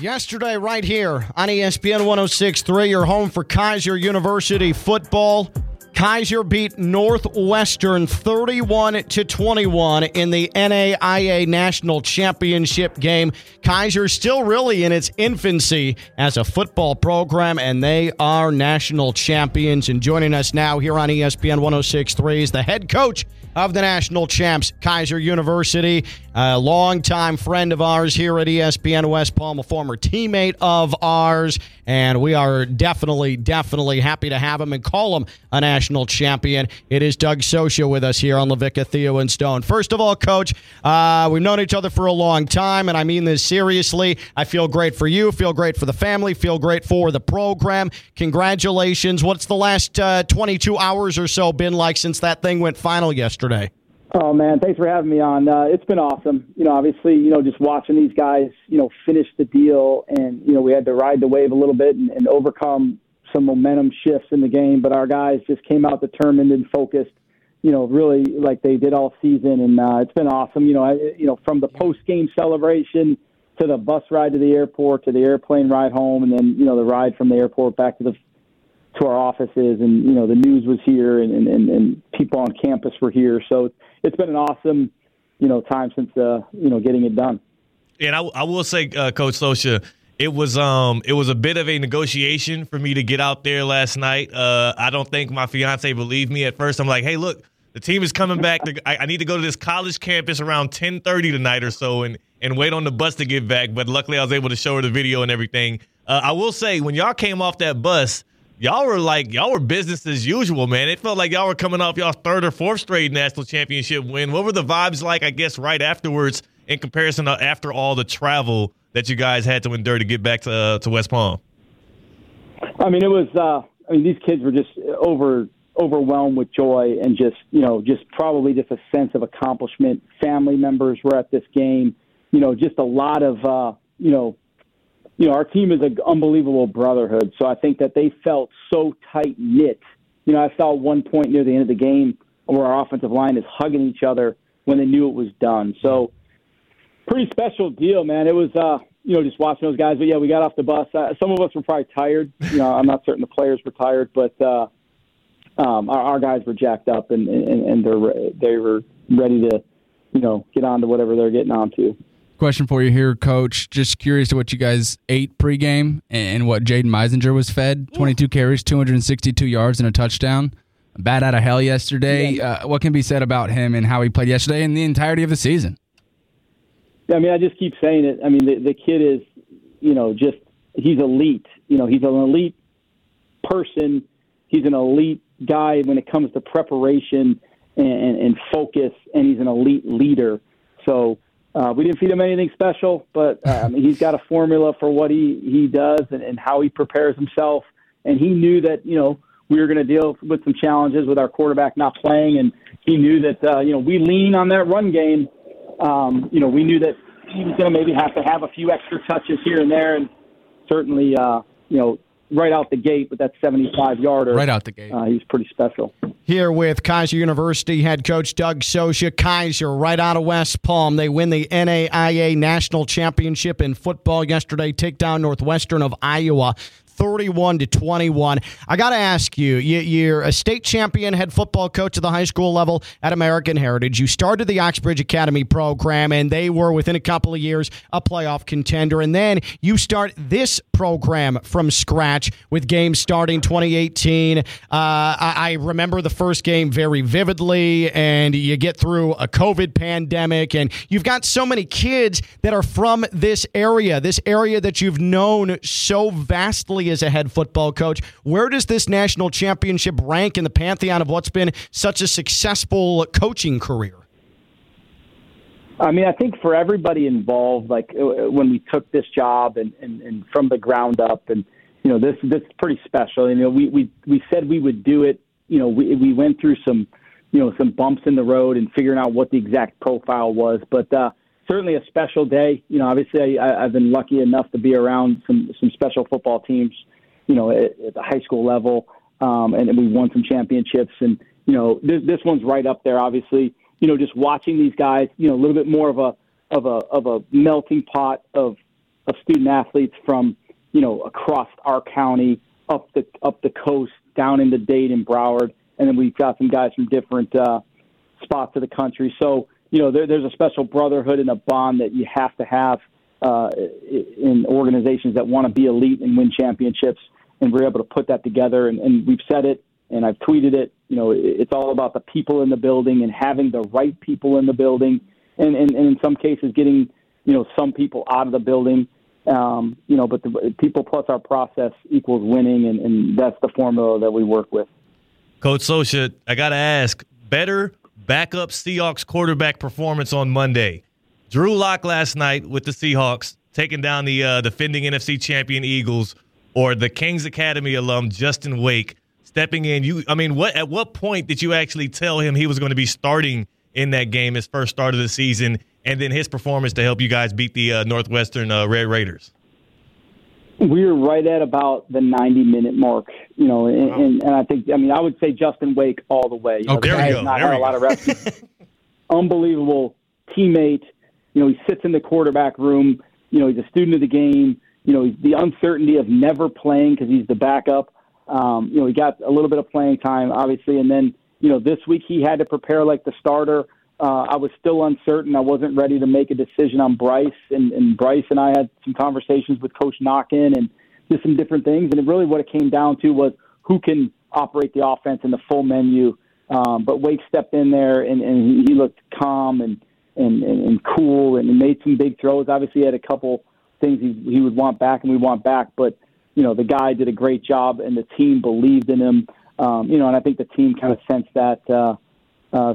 Yesterday, right here on ESPN 106.3, your home for Keiser University football. Keiser beat Northwestern 31-21 in the NAIA National Championship game. Keiser still really in its infancy as a football program, and they are national champions. And joining us now here on ESPN 106.3 is the head coach of the national champs, Keiser University, a longtime friend of ours here at ESPN West Palm, a former teammate of ours, and we are definitely happy to have him and call him a national champion. It is Doug Socha with us here on LaVica, Theo, and Stone. First of all, Coach, we've known each other for a long time, and I mean this seriously. I feel great for you, feel great for the family, feel great for the program. Congratulations. What's the last 22 hours or so been like since that thing went final yesterday? Oh, man, thanks for having me on. It's been awesome. Obviously, just watching these guys, finish the deal, and, we had to ride the wave a little bit and overcome some momentum shifts in the game. But our guys just came out determined and focused, really like they did all season. And it's been awesome, from the post-game celebration to the bus ride to the airport to the airplane ride home, and then, the ride from the airport back to the to our offices, and the news was here, and people on campus were here, so it's been an awesome time since getting it done. And I will say, Coach Socha, it was a bit of a negotiation for me to get out there last night. I don't think my fiance believed me at first. I'm like, hey, look, the team is coming back. I need to go to this college campus around 10:30 tonight or so, and wait on the bus to get back. But luckily, I was able to show her the video and everything. I will say, when y'all came off that bus, Y'all were business as usual, man. It felt like y'all were coming off y'all's third or fourth straight national championship win. What were the vibes like, I guess, right afterwards in comparison to after all the travel that you guys had to endure to get back to West Palm? I mean, it was. These kids were just overwhelmed with joy and just probably just a sense of accomplishment. Family members were at this game. Just a lot of our team is an unbelievable brotherhood, so I think that they felt so tight-knit. I saw one point near the end of the game where our offensive line is hugging each other when they knew it was done. So pretty special deal, man. It was, just watching those guys. But, yeah, we got off the bus. Some of us were probably tired. I'm not certain the players were tired, but our guys were jacked up, and they were ready to, get on to whatever they're getting on to. Question for you here, Coach. Just curious to what you guys ate pregame and what Jaden Meisinger was fed. 22 carries, 262 yards, and a touchdown. Bat out of hell yesterday. Yeah. What can be said about him and how he played yesterday and the entirety of the season? Yeah, I just keep saying it. The kid is, he's elite. He's an elite person. He's an elite guy when it comes to preparation and focus, and he's an elite leader. So, we didn't feed him anything special, but he's got a formula for what he does and how he prepares himself. And he knew that, we were going to deal with some challenges with our quarterback not playing. And he knew that, we lean on that run game. We knew that he was going to maybe have to have a few extra touches here and there. And certainly, right out the gate with that 75-yarder. Right out the gate. He's pretty special. Here with Keiser University head coach Doug Socha. Keiser right out of West Palm. They win the NAIA National Championship in football yesterday. Take down Northwestern of Iowa 31-21. I got to ask you, you're a state champion head football coach at the high school level at American Heritage. You started the Oxbridge Academy program, and they were, within a couple of years, a playoff contender. And then you start this program from scratch with games starting 2018. I remember the first game very vividly, and you get through a COVID pandemic, and you've got so many kids that are from this area that you've known so vastly as a head football coach. Where does this national championship rank in the pantheon of what's been such a successful coaching career? I think for everybody involved, like when we took this job and from the ground up, and this is pretty special. We said we would do it. We went through some bumps in the road and figuring out what the exact profile was, but certainly a special day. Obviously I've been lucky enough to be around some special football teams, at the high school level, and we won some championships. And, this one's right up there, obviously. Just watching these guys, a little bit more of a melting pot of of student athletes from, you know, across our county, up the coast, down into Dade and Broward, and then we've got some guys from different spots of the country. So, you know, there's a special brotherhood and a bond that you have to have in organizations that want to be elite and win championships, and we're able to put that together. And we've said it, and I've tweeted it. You know, it's all about the people in the building and having the right people in the building, and in some cases getting, you know, some people out of the building. You know, but the people plus our process equals winning, and that's the formula that we work with. Coach Socha, I got to ask, better backup Seahawks quarterback performance on Monday. Drew Locke last night with the Seahawks taking down the defending NFC champion Eagles, or the Kings Academy alum Justin Wake stepping in. At what point did you actually tell him he was going to be starting in that game, his first start of the season, and then his performance to help you guys beat the Northwestern Red Raiders? We were right at about the 90-minute mark, you know, and I think, I would say Justin Wake all the way. You know, there we go. Not had a lot of reps. Unbelievable teammate. You know, he sits in the quarterback room. You know, he's a student of the game. You know, the uncertainty of never playing because he's the backup. You know, he got a little bit of playing time, obviously, and then, you know, this week he had to prepare like the starter. I was still uncertain. I wasn't ready to make a decision on Bryce, and Bryce and I had some conversations with Coach Knockin and just some different things, and really what it came down to was who can operate the offense in the full menu. But Wake stepped in there, and he looked calm and cool and made some big throws. Obviously, he had a couple things he would want back and we want back, but, you know, the guy did a great job, and the team believed in him, you know, and I think the team kind of sensed that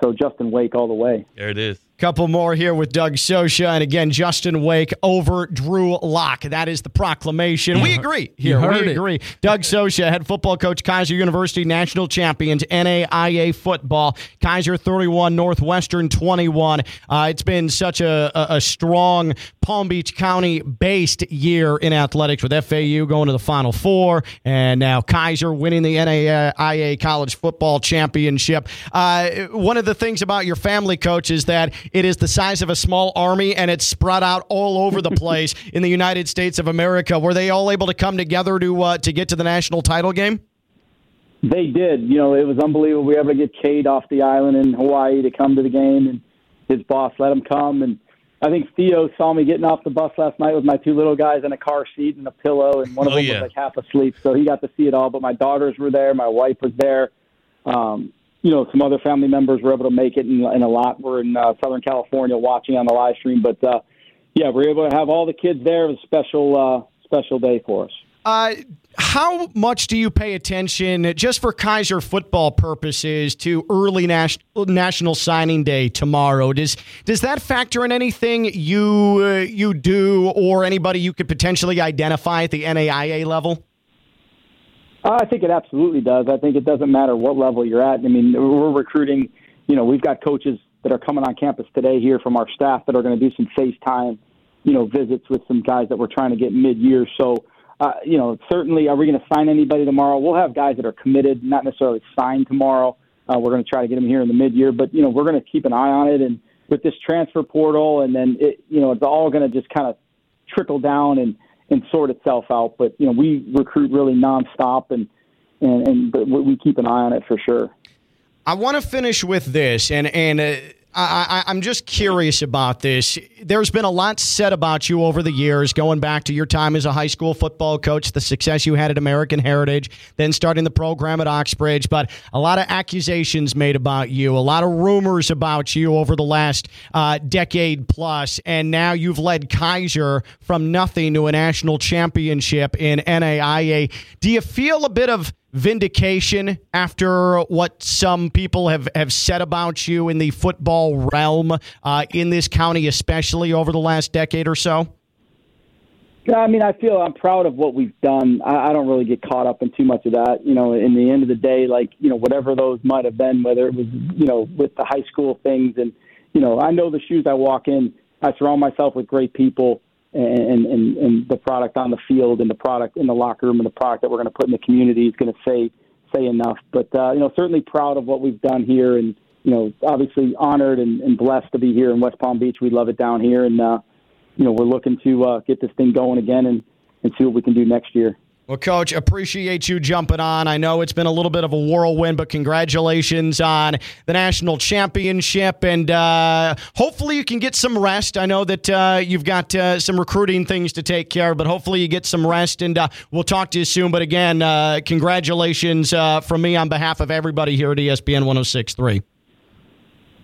so Justin Wake all the way. There it is. Couple more here with Doug Socha. And again, Justin Wake over Drew Locke. That is the proclamation. We agree here. We agree. It. Doug Socha, head football coach, Keiser University, national champions, NAIA football. Keiser 31, Northwestern 21. It's been such a strong Palm Beach County-based year in athletics, with FAU going to the Final Four, and now Keiser winning the NAIA College Football Championship. One of the things about your family, Coach, is that it is the size of a small army, and it's spread out all over the place in the United States of America. Were they all able to come together to get to the national title game? They did. You know, it was unbelievable. We were able to get Cade off the island in Hawaii to come to the game, and his boss let him come. And I think Theo saw me getting off the bus last night with my two little guys in a car seat and a pillow, and one of them was like half asleep, so he got to see it all. But my daughters were there. My wife was there. You know, some other family members were able to make it, and a lot were in Southern California watching on the live stream. But, yeah, we were able to have all the kids there. It was a special day for us. How much do you pay attention, just for Keiser football purposes, to early National Signing Day tomorrow? Does that factor in anything you do, or anybody you could potentially identify at the NAIA level? I think it absolutely does. I think it doesn't matter what level you're at. I mean, we're recruiting. You know, we've got coaches that are coming on campus today here from our staff that are going to do some FaceTime, you know, visits with some guys that we're trying to get mid-year. So, you know, certainly, are we going to sign anybody tomorrow? We'll have guys that are committed, not necessarily signed tomorrow. We're going to try to get them here in the mid-year. But, you know, we're going to keep an eye on it. And with this transfer portal, and then, you know, it's all going to just kind of trickle down and sort itself out. But, you know, we recruit really nonstop, and but we keep an eye on it for sure. I want to finish with this, and I'm just curious about this. There's been a lot said about you over the years, going back to your time as a high school football coach, the success you had at American Heritage, then starting the program at Oxbridge, but a lot of accusations made about you, a lot of rumors about you over the last decade plus, and now you've led Keiser from nothing to a national championship in NAIA. Do you feel a bit of vindication after what some people have said about you in the football realm in this county, especially over the last decade or so? Yeah, I mean, I'm proud of what we've done. I don't really get caught up in too much of that. You know, in the end of the day, like, you know, whatever those might have been, whether it was, you know, with the high school things, and, you know, I know the shoes I walk in. I surround myself with great people, and the product on the field, and the product in the locker room, and the product that we're going to put in the community is going to say enough. But, you know, certainly proud of what we've done here, and, you know, obviously honored and blessed to be here in West Palm Beach. We love it down here, and, you know, we're looking to get this thing going again and see what we can do next year. Well, Coach, appreciate you jumping on. I know it's been a little bit of a whirlwind, but congratulations on the national championship, and hopefully you can get some rest. I know that you've got some recruiting things to take care of, but hopefully you get some rest, and we'll talk to you soon. But again, congratulations from me on behalf of everybody here at ESPN 106.3.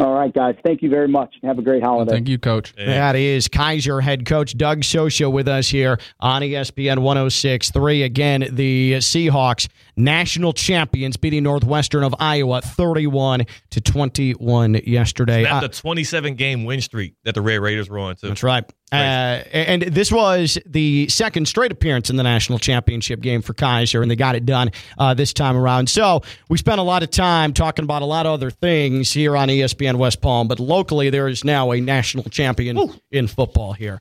All right, guys. Thank you very much. Have a great holiday. Thank you, Coach. Yeah. That is Keiser head coach Doug Socha with us here on ESPN 106.3. Again, the Seahawks national champions beating Northwestern of Iowa 31-21 yesterday. So that's the 27-game win streak that the Red Raiders were on, too. That's right. And this was the second straight appearance in the national championship game for Keiser, and they got it done this time around. So we spent a lot of time talking about a lot of other things here on ESPN West Palm, but locally there is now a national champion in football here.